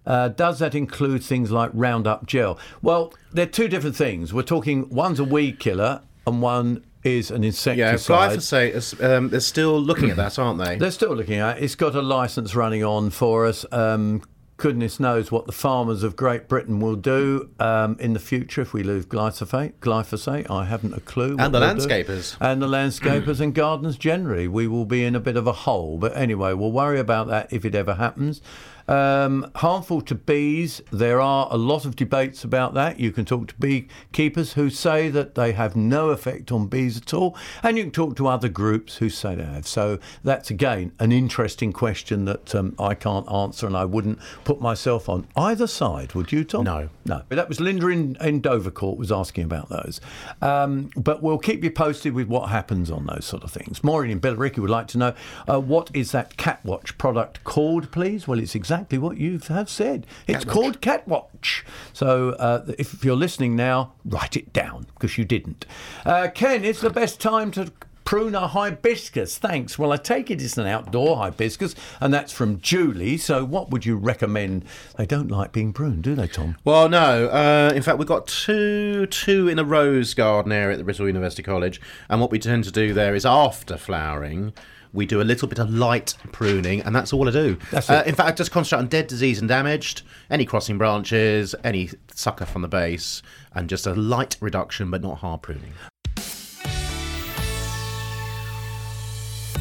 Uh, does that include things like Roundup gel? Well, they're two different things. We're talking one's a weed killer and one is an insecticide. Yeah, glyphosate, is, um, they're still looking at that, aren't they? They're still looking at it. It's got a licence running on for us. Um, goodness knows what the farmers of Great Britain will do um, in the future if we lose glyphosate. Glyphosate, I haven't a clue. What and the landscapers. Do. And the landscapers and gardeners generally. We will be in a bit of a hole. But anyway, we'll worry about that if it ever happens. Um, harmful to bees, there are a lot of debates about that. You can talk to beekeepers who say that they have no effect on bees at all, and you can talk to other groups who say they have. So that's, again, an interesting question that um, I can't answer, and I wouldn't put myself on either side, would you, Tom? No. No. But that was Linda in, in Dovercourt was asking about those. Um, but we'll keep you posted with what happens on those sort of things. Maureen in Billericay would like to know, uh, what is that Catwatch product called, please? Well, it's exactly... Exactly what you have said. It's Catwatch. Called Catwatch. So uh, if you're listening now, write it down, because you didn't. Uh, Ken, it's the best time to prune a hibiscus. Thanks. Well, I take it it's an outdoor hibiscus, and that's from Julie. So what would you recommend? They don't like being pruned, do they, Tom? Well, no. Uh, in fact, we've got two, two in a rose garden area at the Bristol University College, and what we tend to do there is after flowering, we do a little bit of light pruning, and that's all I do. That's uh, in fact, I just concentrate on dead, diseased and damaged, any crossing branches, any sucker from the base, and just a light reduction, but not hard pruning.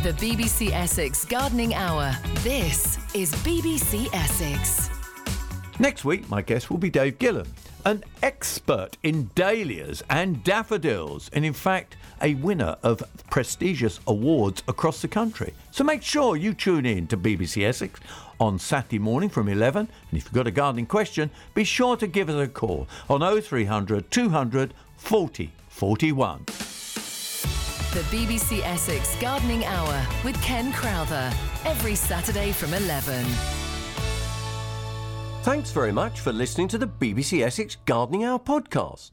The B B C Essex Gardening Hour. This is B B C Essex. Next week, my guest will be Dave Gillum, an expert in dahlias and daffodils, and in fact, a winner of prestigious awards across the country. So make sure you tune in to B B C Essex on Saturday morning from eleven, and if you've got a gardening question, be sure to give us a call on oh three hundred two hundred forty forty-one. The B B C Essex Gardening Hour with Ken Crowther, every Saturday from eleven. Thanks very much for listening to the B B C Essex Gardening Hour podcast.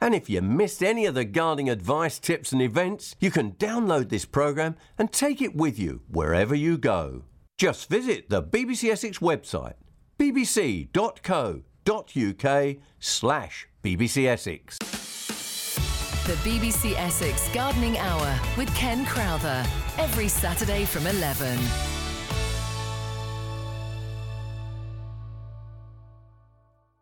And if you missed any of the gardening advice, tips and events, you can download this programme and take it with you wherever you go. Just visit the B B C Essex website, bbc.co.uk slash BBC Essex. The B B C Essex Gardening Hour with Ken Crowther, every Saturday from eleven.